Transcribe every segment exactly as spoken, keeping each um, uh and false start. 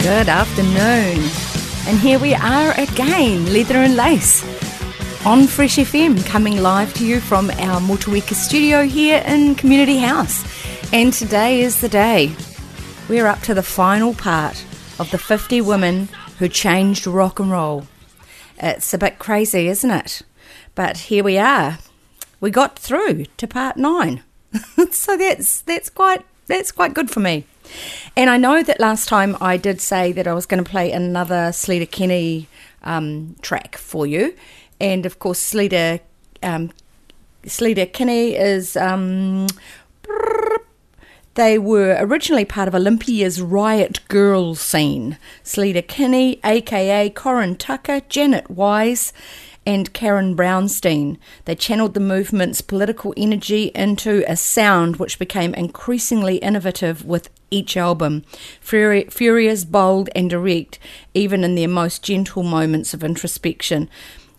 Good afternoon, and here we are again, Leather and Lace, on Fresh F M, coming live to you from our Motueka studio here in Community House. And today is the day. We're up to the final part of the fifty women who changed rock and roll. It's a bit crazy, isn't it? But here we are. We got through to part nine, so that's that's quite that's quite good for me. And I know that last time I did say that I was going to play another Sleater-Kinney um, track for you. And, of course, Sleater, um, Sleater-Kinney is... Um, they were originally part of Olympia's riot girl scene. Sleater-Kinney, a k a. Corinne Tucker, Janet Wise and Karen Brownstein. They channeled the movement's political energy into a sound which became increasingly innovative with each album, furious, bold and direct, even in their most gentle moments of introspection.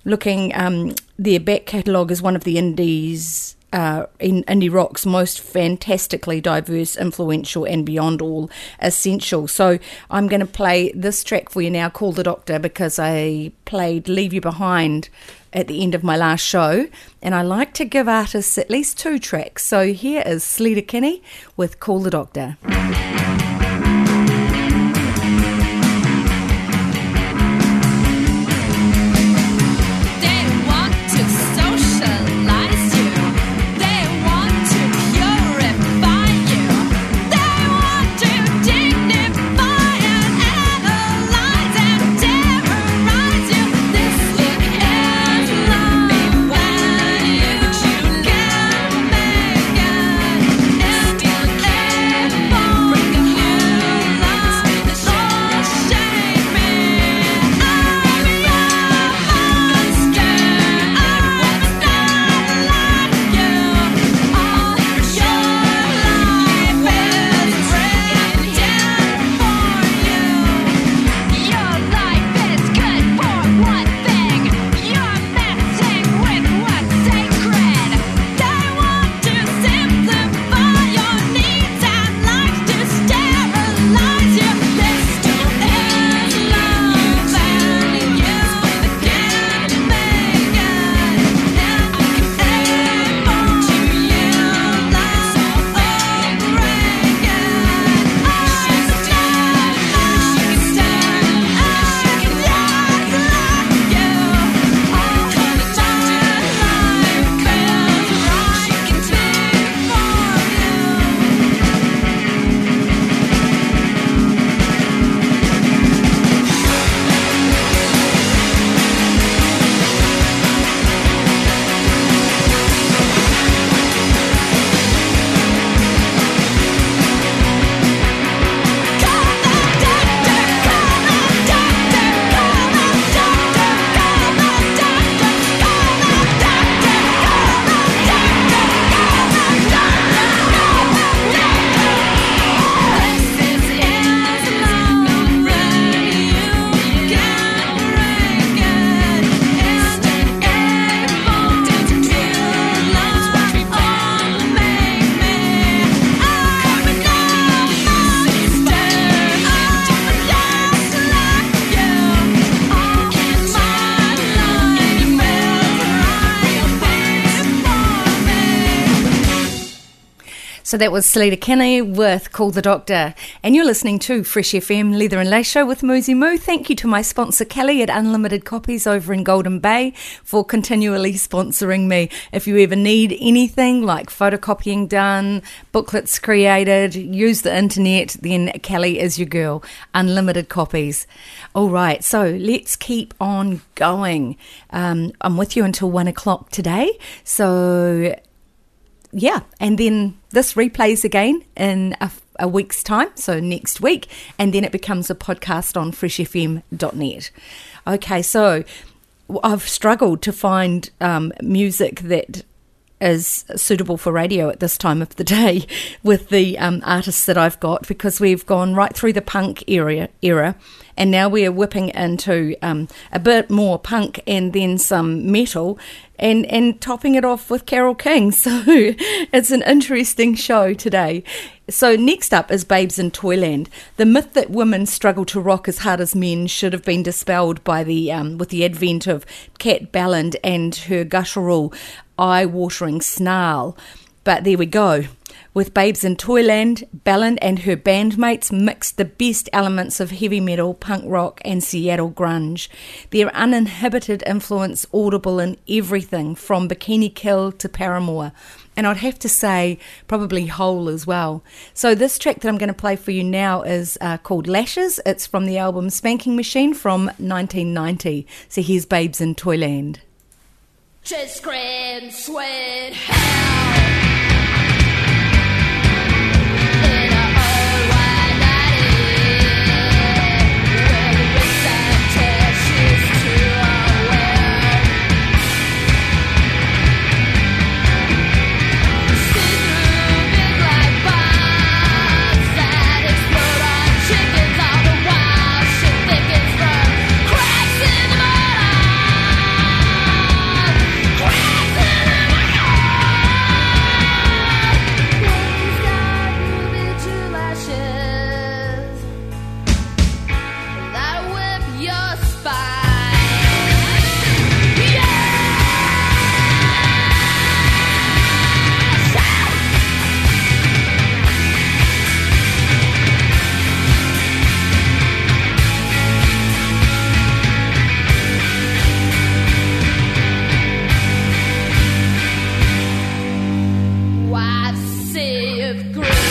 Looking, um, their back catalogue is one of the indies, uh, in indie rock's most fantastically diverse, influential and beyond all essential. So I'm going to play this track for you now, Call the Doctor, because I played Leave You Behind at the end of my last show, and I like to give artists at least two tracks. So here is Sleater-Kinney with Call the Doctor. Bring So that was Sleater-Kinney with Call the Doctor. And you're listening to Fresh F M Leather and Lace Show with Mouxsie Moux. Thank you to my sponsor Kelly at Unlimited Copies over in Golden Bay for continually sponsoring me. If you ever need anything like photocopying done, booklets created, use the internet, then Kelly is your girl. Unlimited Copies. All right, so let's keep on going. Um, I'm with you until one o'clock today. So... yeah, and then this replays again in a, a week's time, so next week, and then it becomes a podcast on fresh f m dot net. Okay, so I've struggled to find um, music that is suitable for radio at this time of the day with the um, artists that I've got, because we've gone right through the punk era, era and now we're whipping into um, a bit more punk and then some metal and, and topping it off with Carole King. So it's an interesting show today. So next up is Babes in Toyland. The myth that women struggle to rock as hard as men should have been dispelled by the um, with the advent of Kat Bjelland and her guttural, eye-watering snarl. But there we go. With Babes in Toyland, Bjelland and her bandmates mixed the best elements of heavy metal, punk rock and Seattle grunge. Their uninhibited influence audible in everything from Bikini Kill to Paramore. And I'd have to say probably Hole as well. So this track that I'm going to play for you now is uh, called Lashes. It's from the album Spanking Machine from nineteen ninety. So here's Babes in Toyland. Just scream, sweat, hell. Dress.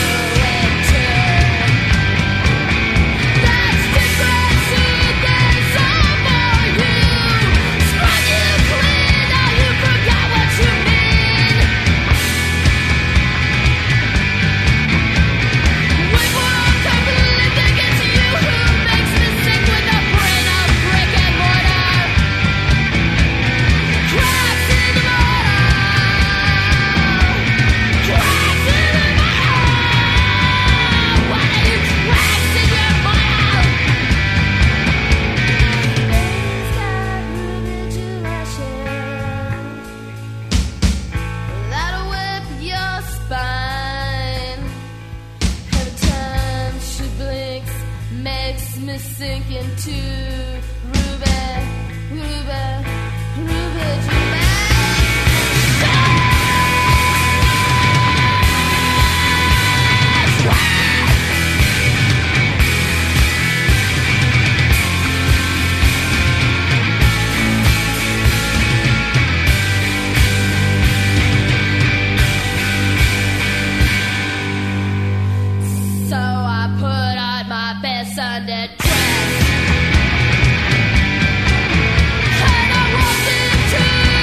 And I walked into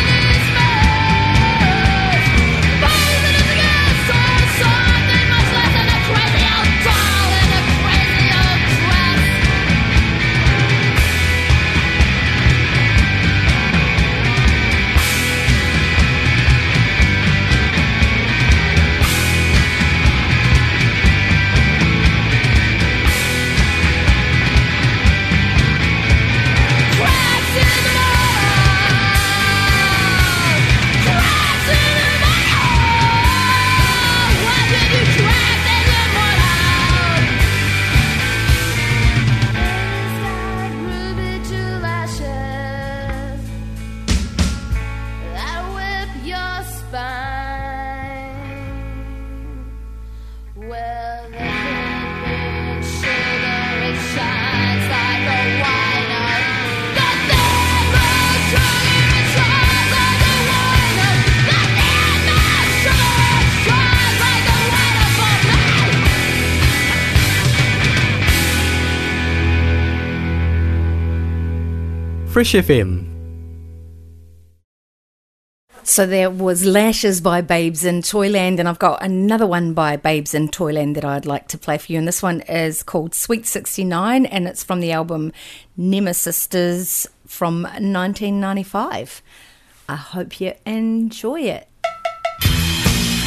Fresh F M. So there was Lashes by Babes in Toyland, and I've got another one by Babes in Toyland that I'd like to play for you, and this one is called Sweet sixty-nine, and it's from the album Nemesisters from nineteen ninety-five. I hope you enjoy it. Wow.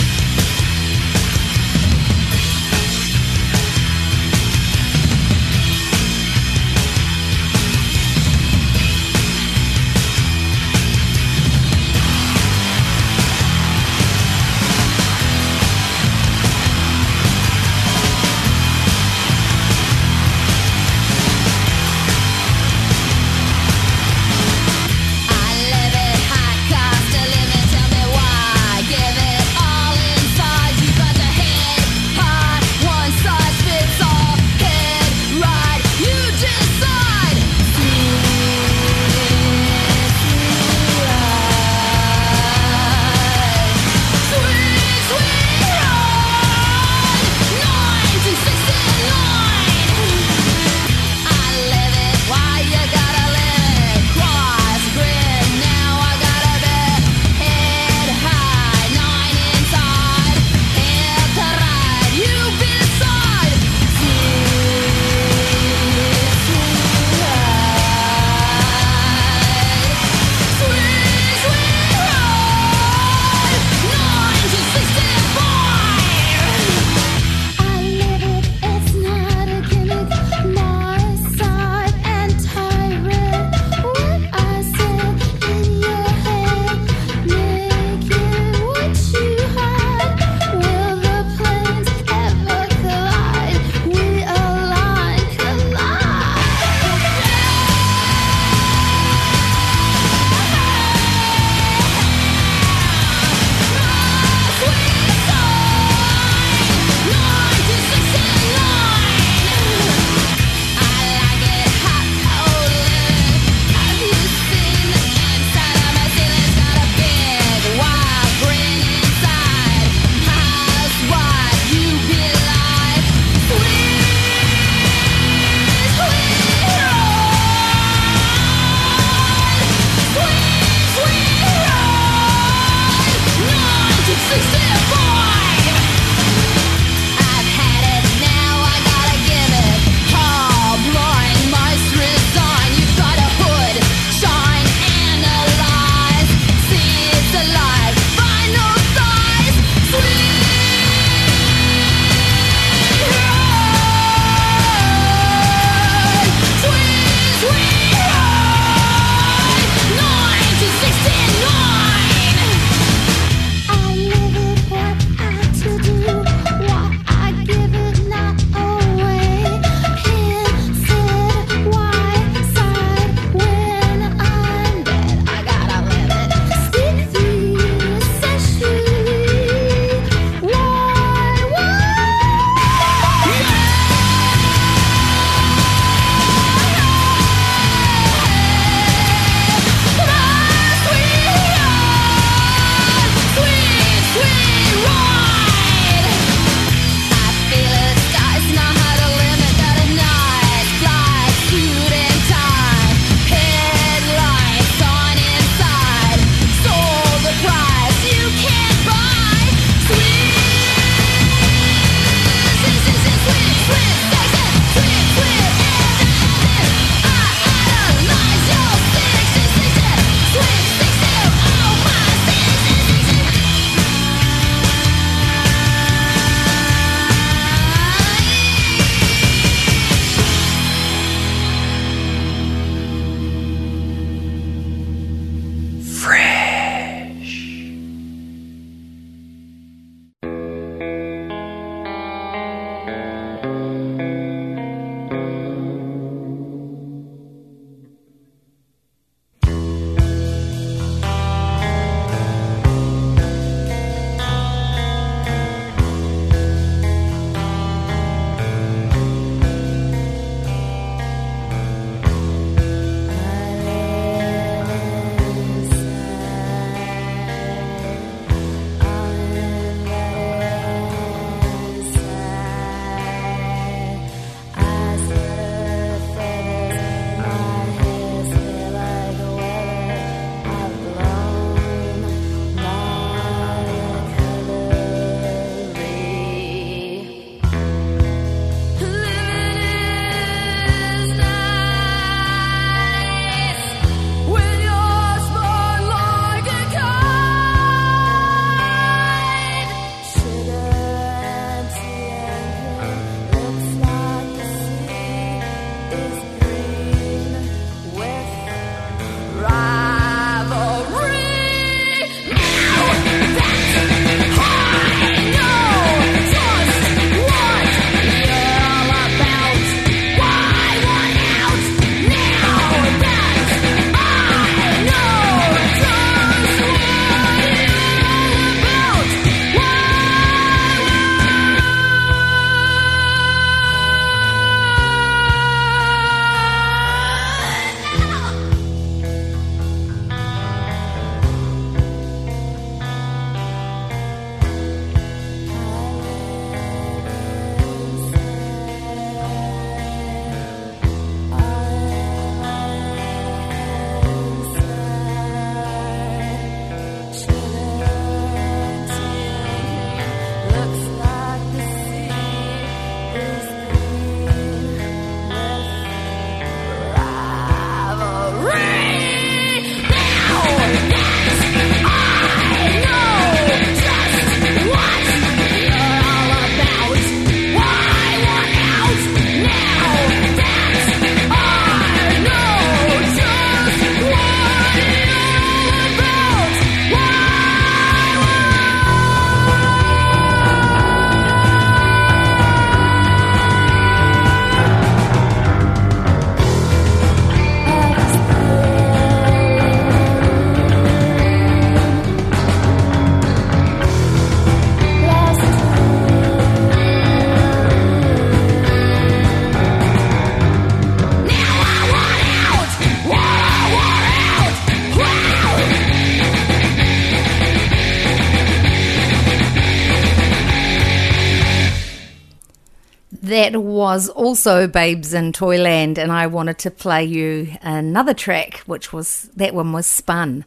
that was also Babes in Toyland, and I wanted to play you another track, which was, that one was Spun.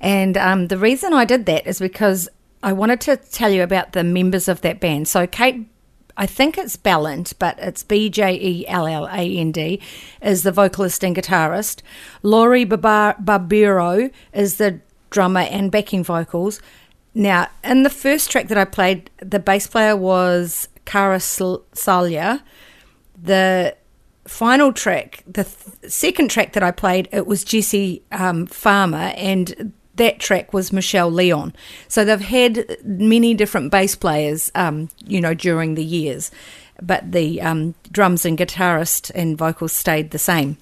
And um, the reason I did that is because I wanted to tell you about the members of that band. So Kate, I think it's Bjelland, but it's B J E L L A N D, is the vocalist and guitarist. Laurie Barbero is the drummer and backing vocals. Now, in the first track that I played, the bass player was Cara Salia. The final track, the th- second track that I played, it was Jesse um, Farmer, and that track was Michelle Leon. So they've had many different bass players, um, you know, during the years, but the um, drums and guitarist and vocals stayed the same.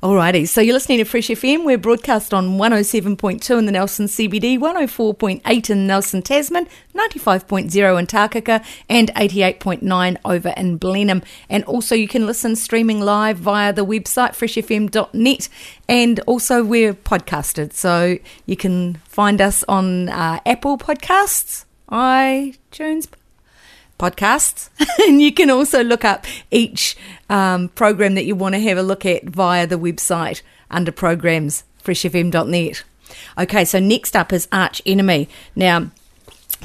Alrighty, so you're listening to Fresh F M. We're broadcast on one oh seven point two in the Nelson C B D, one oh four point eight in Nelson, Tasman, ninety-five point oh in Takaka, and eighty-eight point nine over in Blenheim. And also you can listen streaming live via the website fresh f m dot net, and also we're podcasted, so you can find us on uh, Apple Podcasts, iTunes Podcasts, and you can also look up each um, program that you want to have a look at via the website under programs, fresh f m dot net. Okay, so next up is Arch Enemy. Now,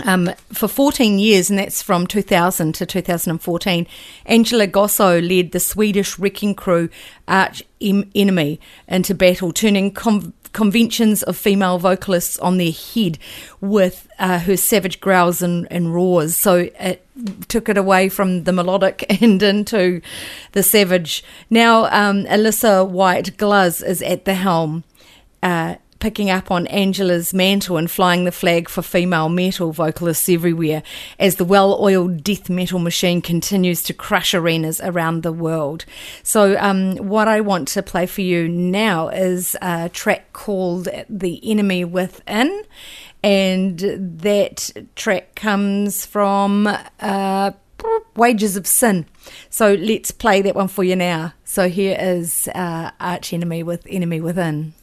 um, for fourteen years, and that's from two thousand to two thousand fourteen, Angela Gossow led the Swedish wrecking crew Arch em- Enemy into battle, turning conv- conventions of female vocalists on their head with uh, her savage growls and, and roars. So it took it away from the melodic and into the savage. Now um, Alyssa White-Gluz is at the helm, uh, picking up on Angela's mantle and flying the flag for female metal vocalists everywhere as the well-oiled death metal machine continues to crush arenas around the world. So um, what I want to play for you now is a track called The Enemy Within, and that track comes from uh, Wages of Sin. So let's play that one for you now. So here is uh, Arch Enemy with Enemy Within.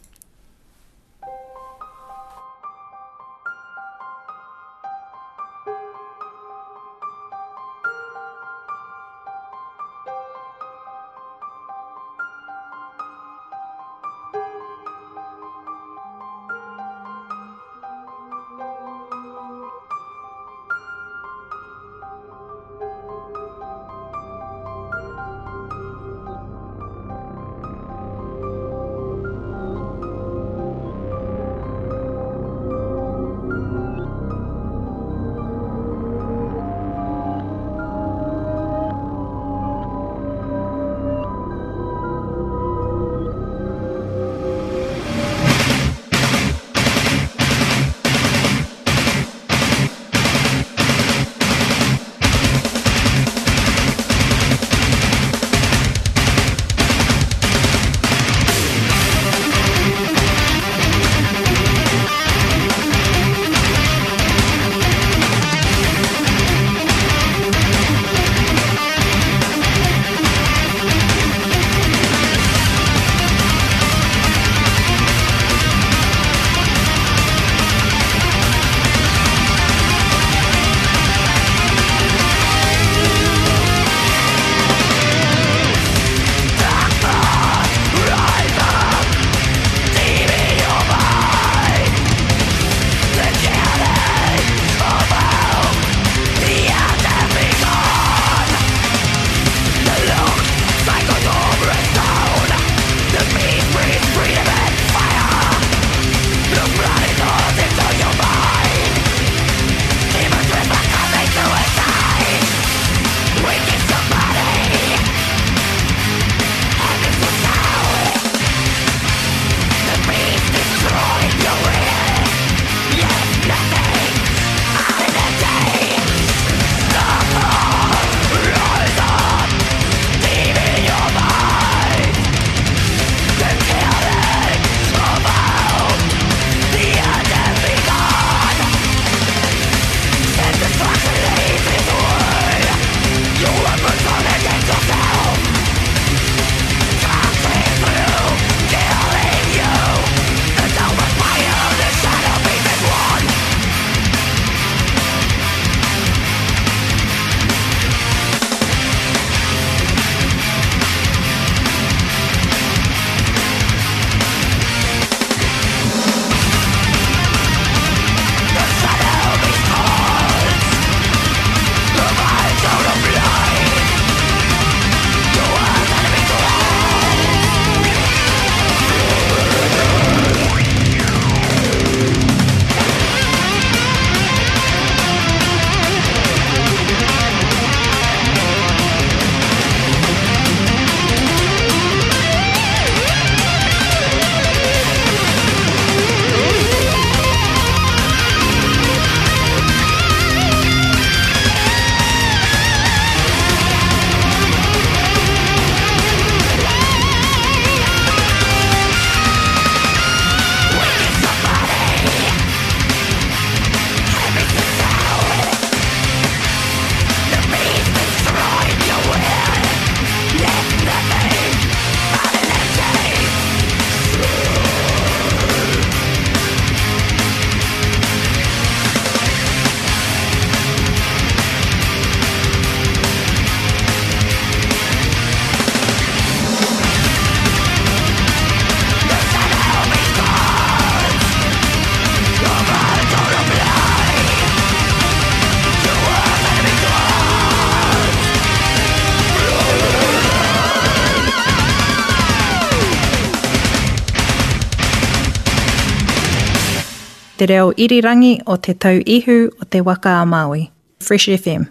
Te reo irirangi o te tau ihu o te waka a Māui. Fresh F M.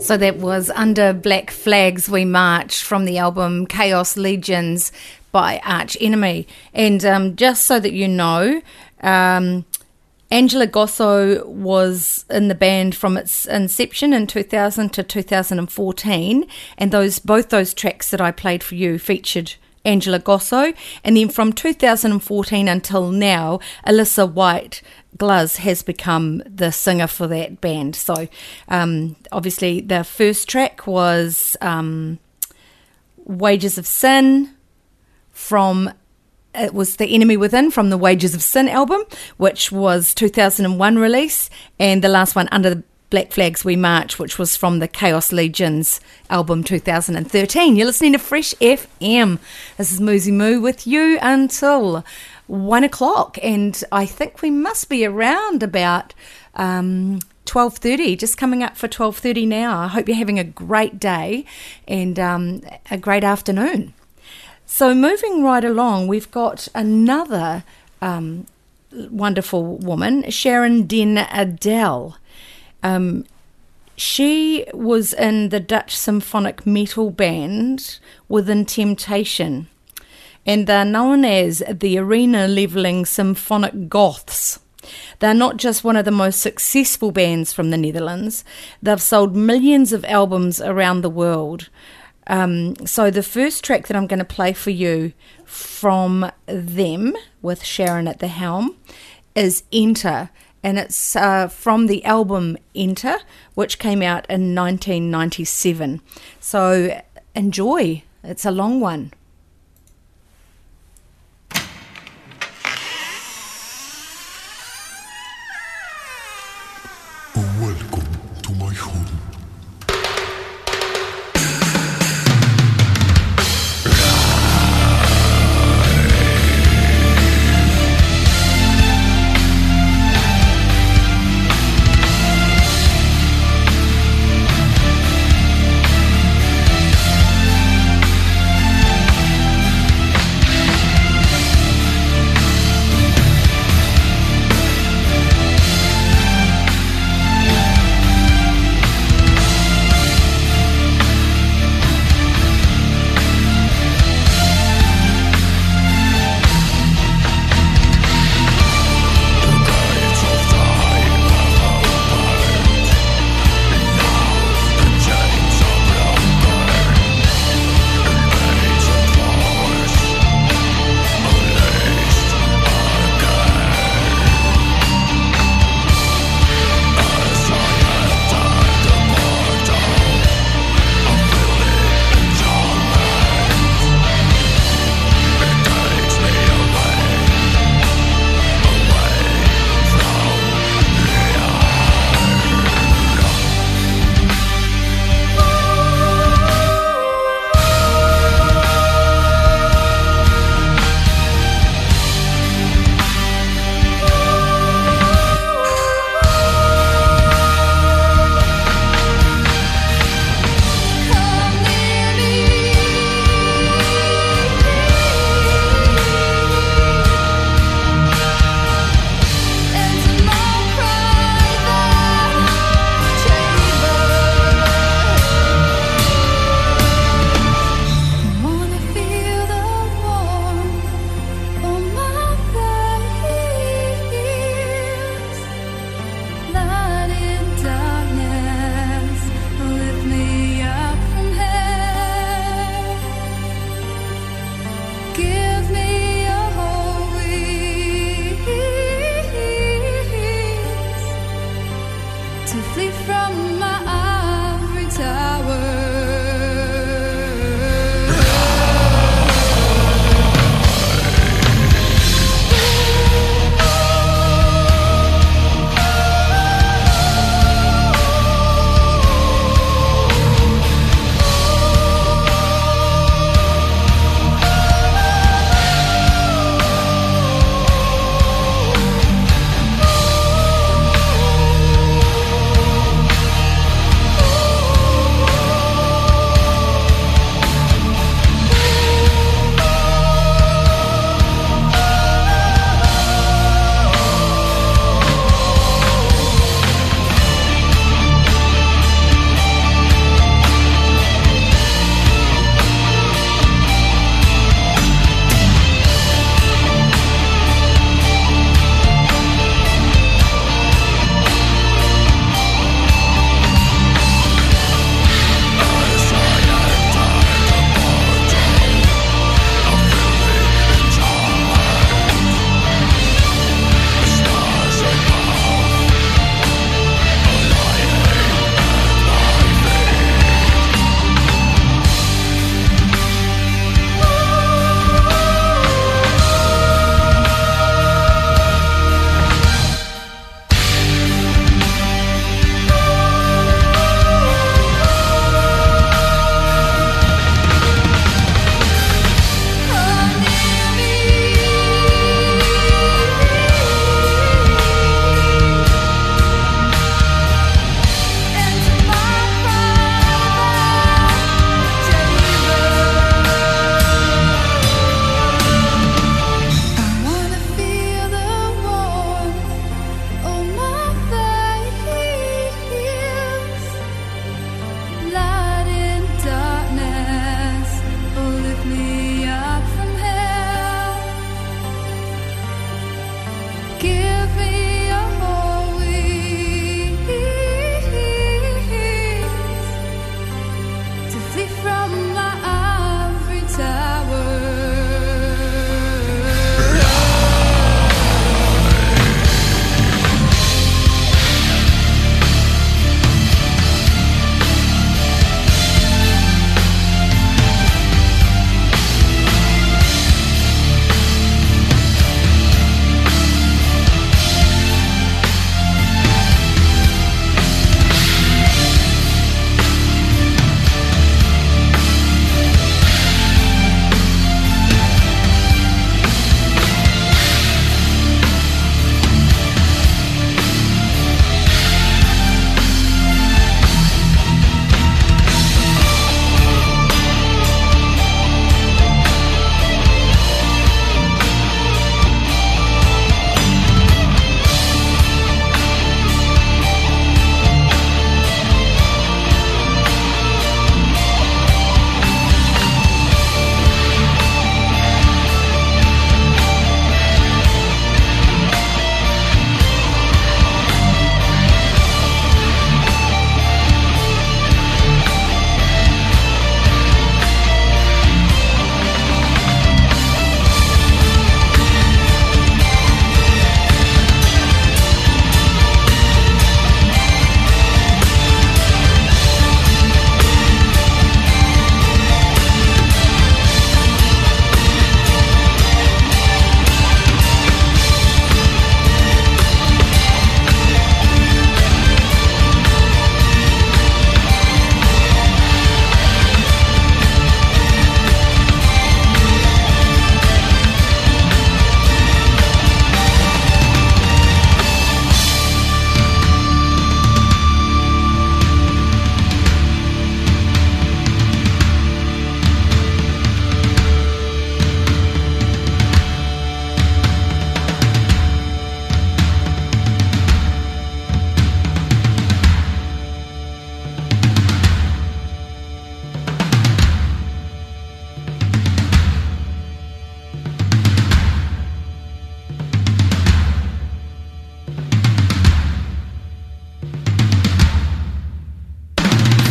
So that was Under Black Flags We March from the album Chaos Legions by Arch Enemy. And um, just so that you know, um, Angela Gossow was in the band from its inception in two thousand to two thousand fourteen, and those both those tracks that I played for you featured Angela Gossow. And then from two thousand fourteen until now, Alyssa White-Gluz has become the singer for that band. So um, obviously the first track was um, Wages of Sin from... It was The Enemy Within from the Wages of Sin album, which was two thousand one release, and the last one, Under the Black Flags We March, which was from the Chaos Legions album two thousand thirteen. You're listening to Fresh F M. This is Mouxsie Moux with you until one o'clock, and I think we must be around about um, twelve thirty, just coming up for twelve thirty now. I hope you're having a great day and um, a great afternoon. So moving right along, we've got another um, wonderful woman, Sharon den Adel. Um, she was in the Dutch symphonic metal band Within Temptation, and they're known as the arena-levelling symphonic goths. They're not just one of the most successful bands from the Netherlands. They've sold millions of albums around the world. Um, so the first track that I'm going to play for you from them, with Sharon at the helm, is Enter, and it's uh, from the album Enter, which came out in nineteen ninety-seven. So enjoy. It's a long one.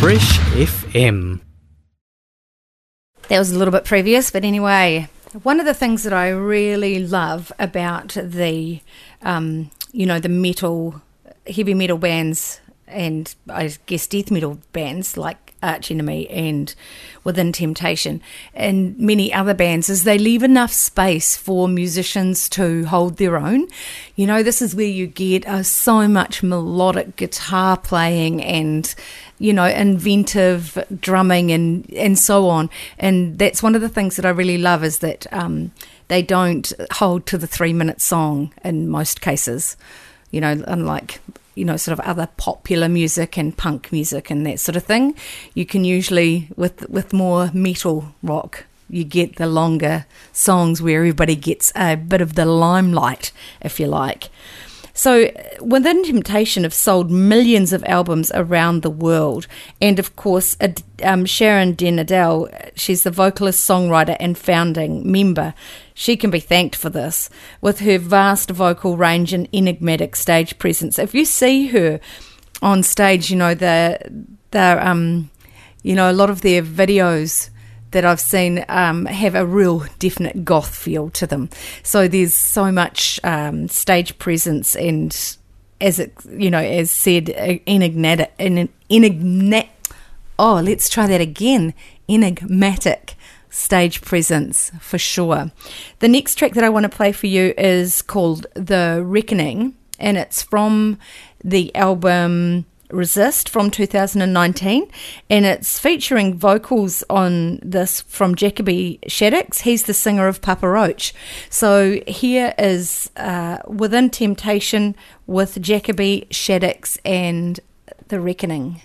Fresh F M. That was a little bit previous, but anyway, one of the things that I really love about the, um, you know, the metal, heavy metal bands, and I guess death metal bands like Arch Enemy and Within Temptation and many other bands is they leave enough space for musicians to hold their own. You know, this is where you get uh, so much melodic guitar playing and, you know, inventive drumming and, and so on. And that's one of the things that I really love is that um, they don't hold to the three-minute song in most cases, you know, unlike... you know, sort of other popular music and punk music and that sort of thing. You can usually, with with more metal rock, you get the longer songs where everybody gets a bit of the limelight, if you like. So Within Temptation have sold millions of albums around the world. And, of course, um, Sharon den Adel, she's the vocalist, songwriter and founding member. She can be thanked for this with her vast vocal range and enigmatic stage presence. If you see her on stage, you know, the, the, um, you know, a lot of their videos that I've seen um, have a real definite goth feel to them. So there's so much um, stage presence and, as it, you know, as said, enigmatic. Enigmatic. Oh, let's try that again. Enigmatic stage presence for sure. The next track that I want to play for you is called "The Reckoning," and it's from the album Resist from two thousand nineteen, and it's featuring vocals on this from Jacoby Shaddix. He's the singer of Papa Roach. So here is uh, Within Temptation with Jacoby Shaddix and The Reckoning.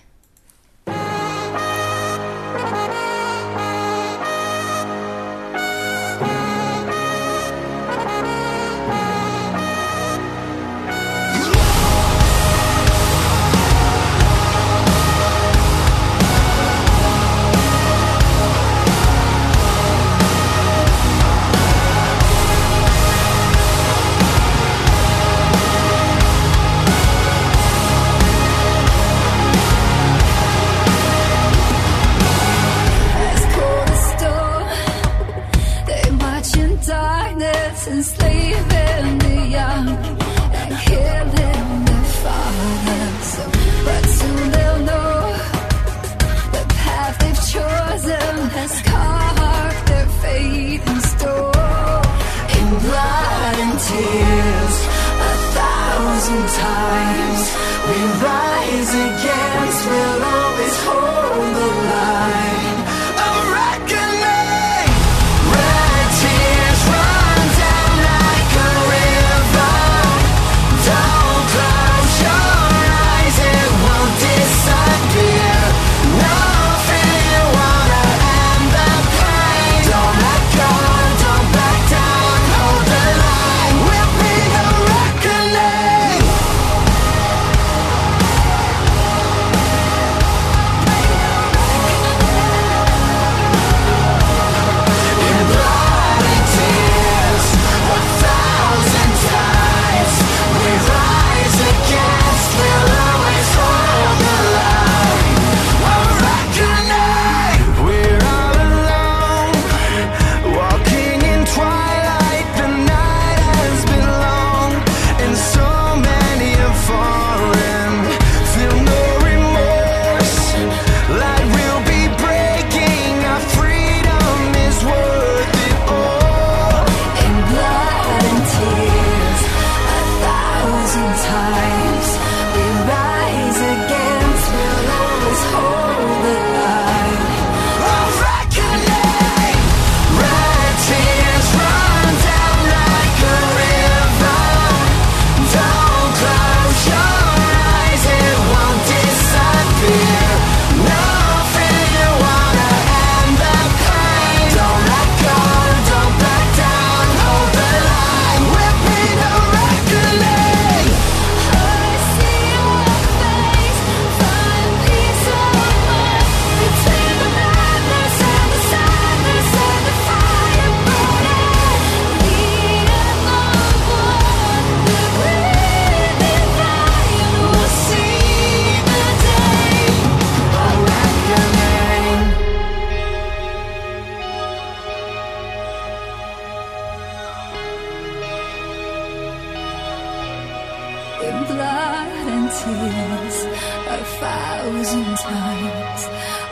tears a thousand times.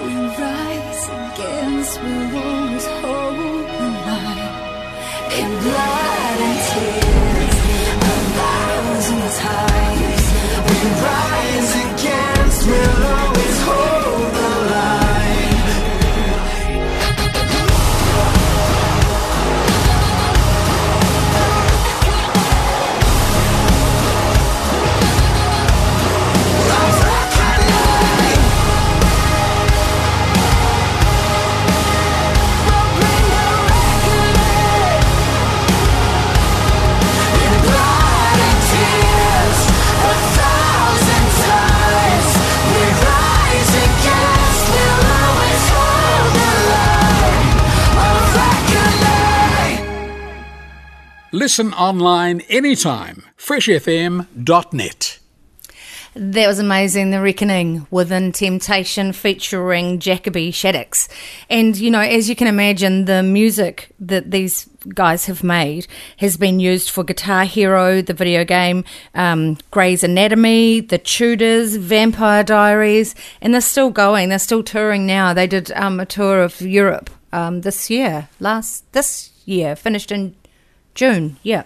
We rise against, we'll always hold the line. In blood and tears a thousand times. We rise against, we'll always hold the line. Listen online anytime. fresh f m dot net. That was amazing. The Reckoning, Within Temptation, featuring Jacoby Shaddix. And, you know, as you can imagine, the music that these guys have made has been used for Guitar Hero, the video game, um, Grey's Anatomy, The Tudors, Vampire Diaries, and they're still going. They're still touring now. They did um, a tour of Europe um, this year, last this year, finished in June, yeah.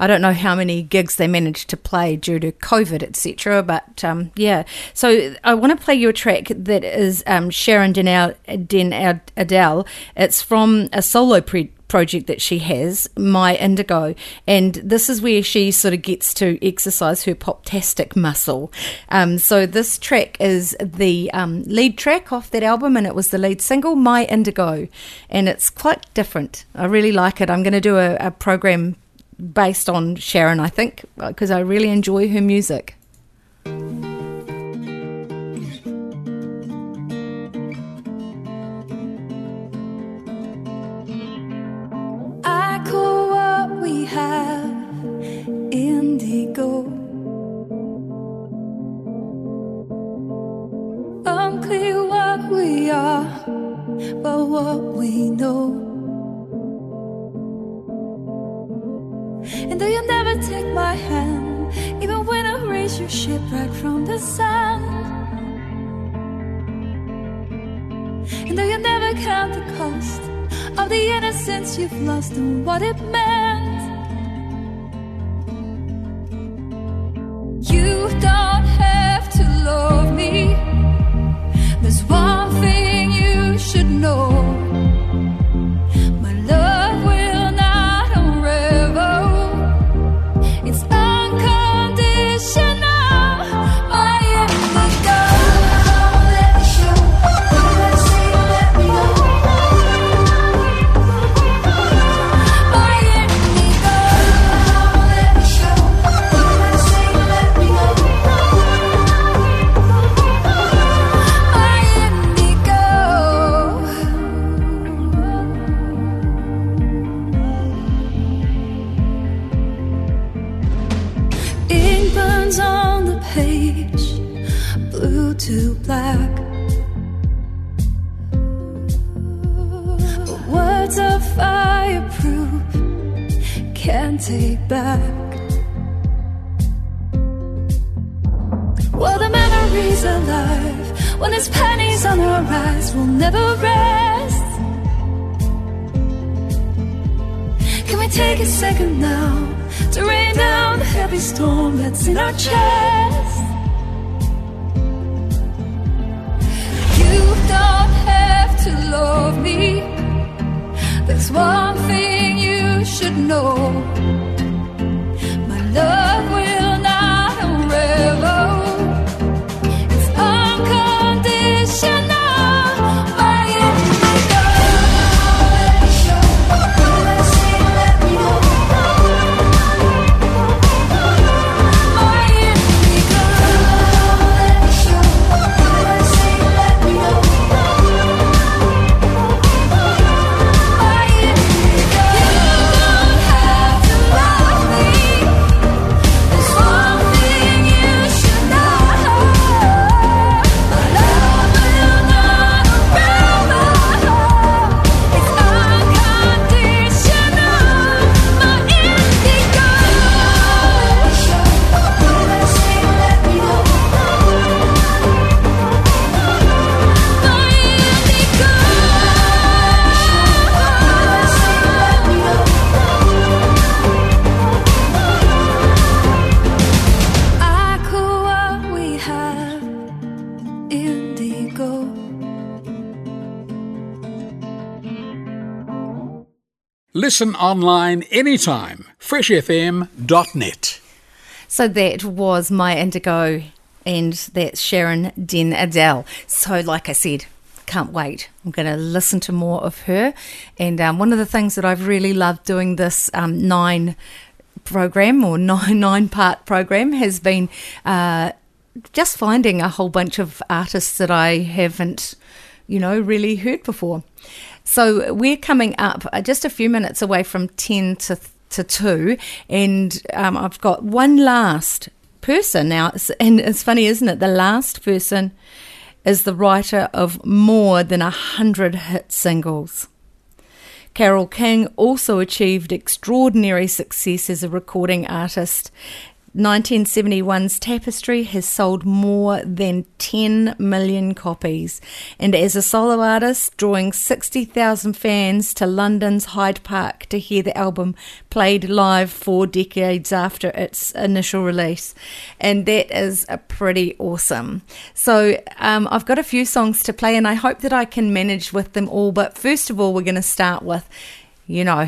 I don't know how many gigs they managed to play due to COVID, et cetera, but um, yeah. So I want to play you a track that is um, Sharon den Adel. It's from a solo pre- project that she has, My Indigo, and this is where she sort of gets to exercise her poptastic muscle. Um, so this track is the um, lead track off that album, and it was the lead single, My Indigo, and it's quite different. I really like it. I'm going to do a, a program based on Sharon, I think, because I really enjoy her music. I call what we have indigo. Unclear what we are, but what we know. And though you'll never take my hand, even when I raise your ship right from the sand. And though you'll never count the cost of the innocence you've lost and what it meant. You don't have to love me. There's one thing you should know. Take back well, the memories alive. When there's pennies on our eyes, we'll never rest. Can we take a second now to rain down the heavy storm that's in our chest? You don't have to love me. There's one thing you should know. Love will not unravel. It's unconditional. Listen online anytime. fresh f m dot net. So that was My Indigo, and that's Sharon den Adel. So like I said, can't wait. I'm going to listen to more of her. And um, one of the things that I've really loved doing this um, nine program or nine, nine part program has been uh, just finding a whole bunch of artists that I haven't, you know, really heard before. So we're coming up just a few minutes away from ten to two, and um, I've got one last person now. And it's funny, isn't it? The last person is the writer of more than one hundred hit singles. Carole King also achieved extraordinary success as a recording artist. nineteen seventy-one's Tapestry has sold more than ten million copies, and as a solo artist, drawing sixty thousand fans to London's Hyde Park to hear the album played live four decades after its initial release, and that is a pretty awesome. So um, I've got a few songs to play, and I hope that I can manage with them all, but first of all we're going to start with, you know,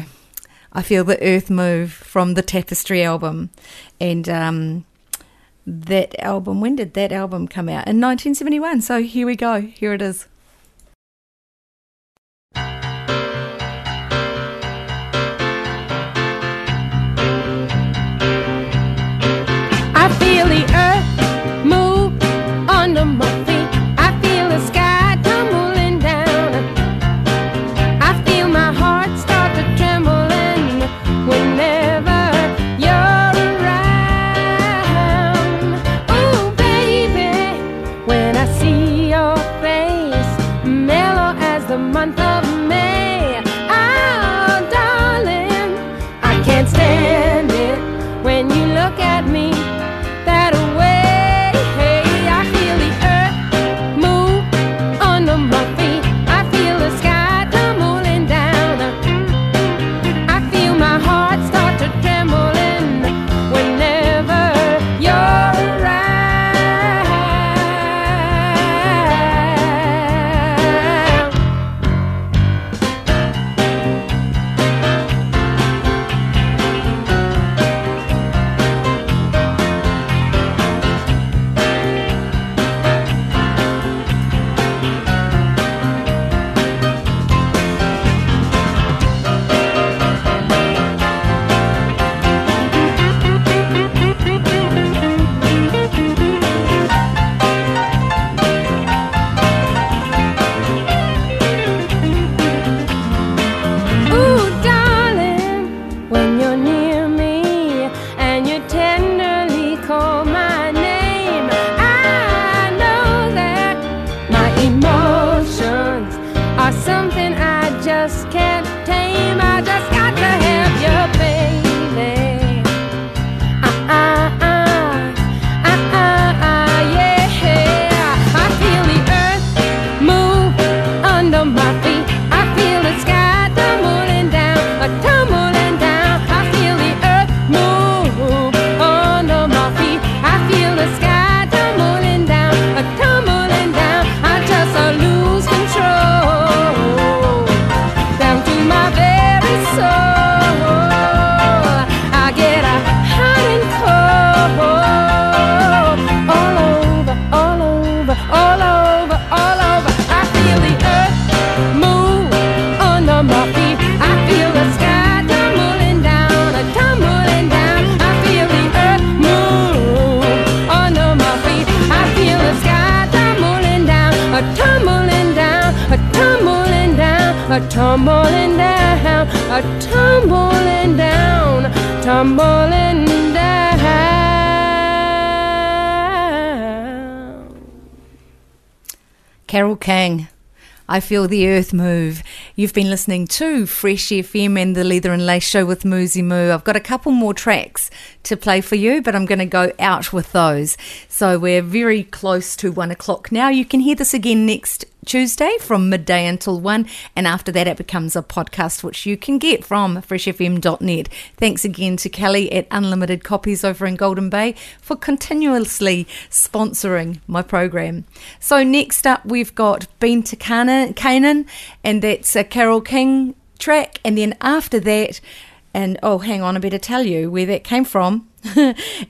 I Feel the Earth Move from the Tapestry album. And um, that album, when did that album come out? In nineteen seventy-one. So here we go. Here it is. I feel the earth move under my feet. I feel the sky tumbling down. I feel my heart start to tremble. Whenever you're around, oh baby, when I see your face, mellow as the month of May, oh darling, I can't stand it when you look at me that way. I feel the earth move under my feet, I feel the sky tumbling down, I feel my heart tumbling down, a tumbling down, tumbling down. Carole King, I Feel the Earth Move. You've been listening to Fresh F M and the Leather and Lace Show with Mouxsie Moux. I've got a couple more tracks to play for you, but I'm going to go out with those. So we're very close to one o'clock now. You can hear this again next Tuesday from midday until one, and after that it becomes a podcast which you can get from fresh f m dot net. Thanks again to Kelly at Unlimited Copies over in Golden Bay for continuously sponsoring my program. So next up we've got Been to Canaan, and that's Carole King track. And then after that, and oh, hang on, I better tell you where that came from.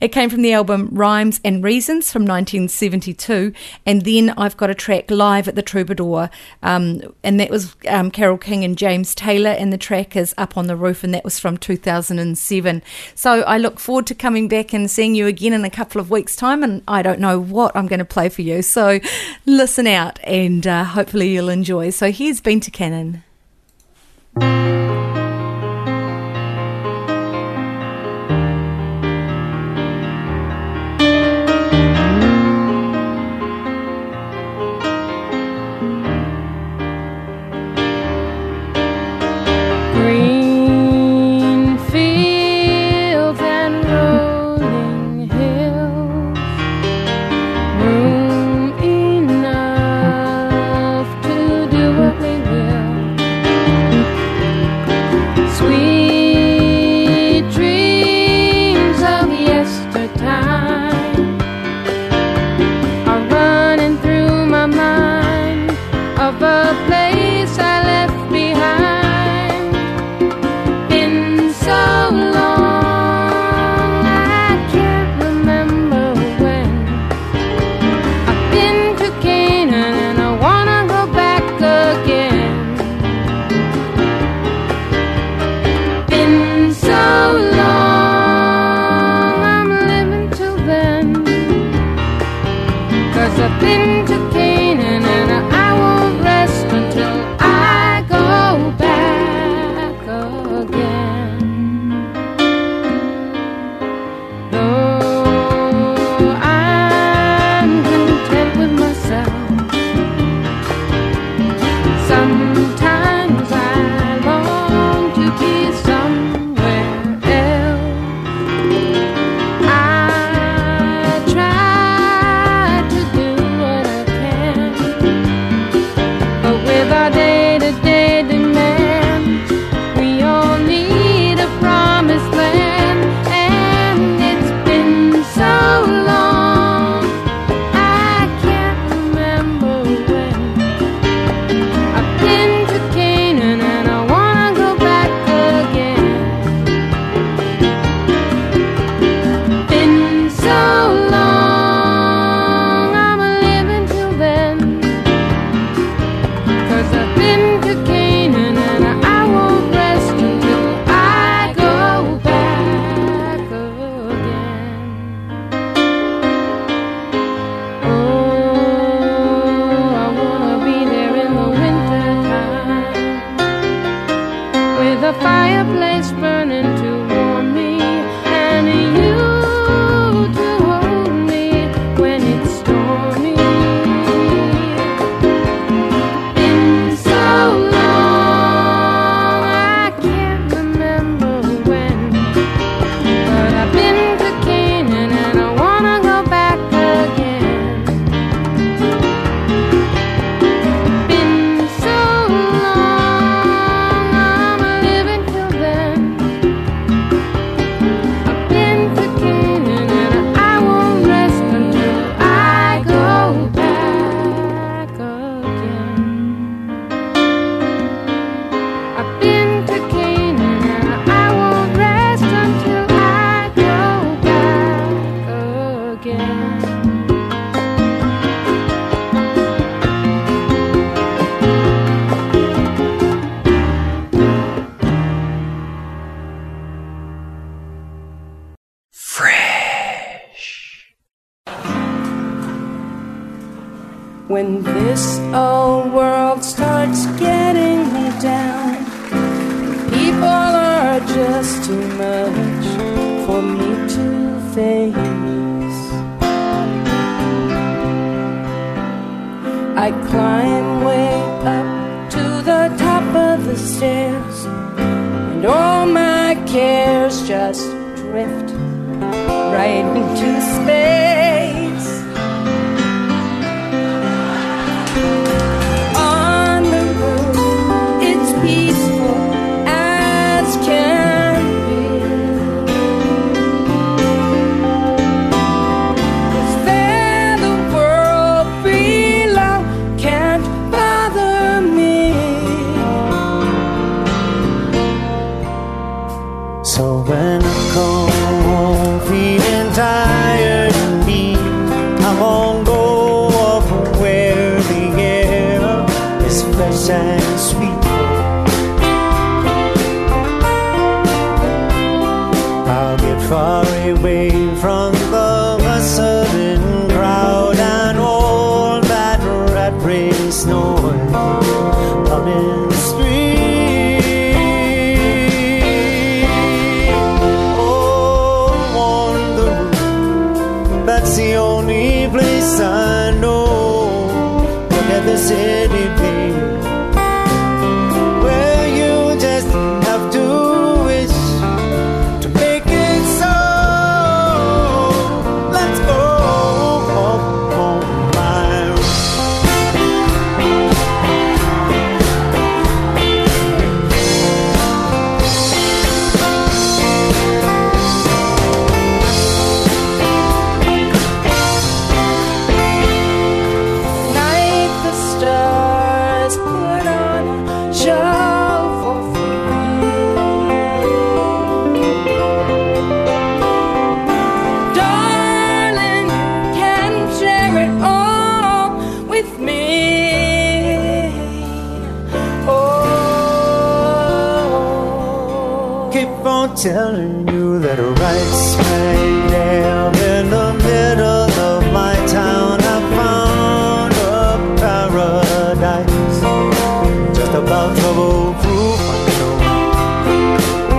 It came from the album Rhymes and Reasons from nineteen seventy-two, and then I've got a track live at the Troubadour, um, and that was um, Carole King and James Taylor, and the track is Up on the Roof, and that was from two thousand seven. So I look forward to coming back and seeing you again in a couple of weeks' time, and I don't know what I'm going to play for you, so listen out, and uh, hopefully you'll enjoy. So here's Been to Cannon. far away from the bustling crowd and all that rat race noise up in the street. Oh, on the roof, that's the only place I know. Look at the city paint. Telling you that right smack down in the middle of my town, I found a paradise just about trouble proof, I know.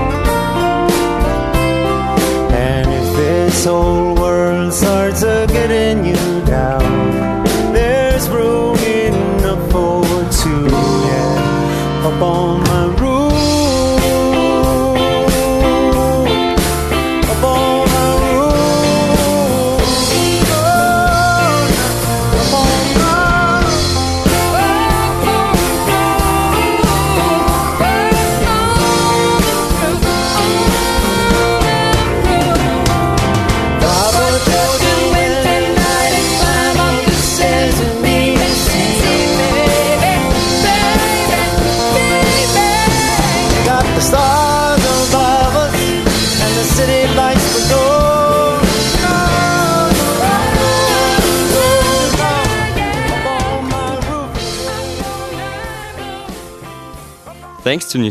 And if this whole world starts a getting you down, there's room enough for two, yeah, up on my roof. Thanks to New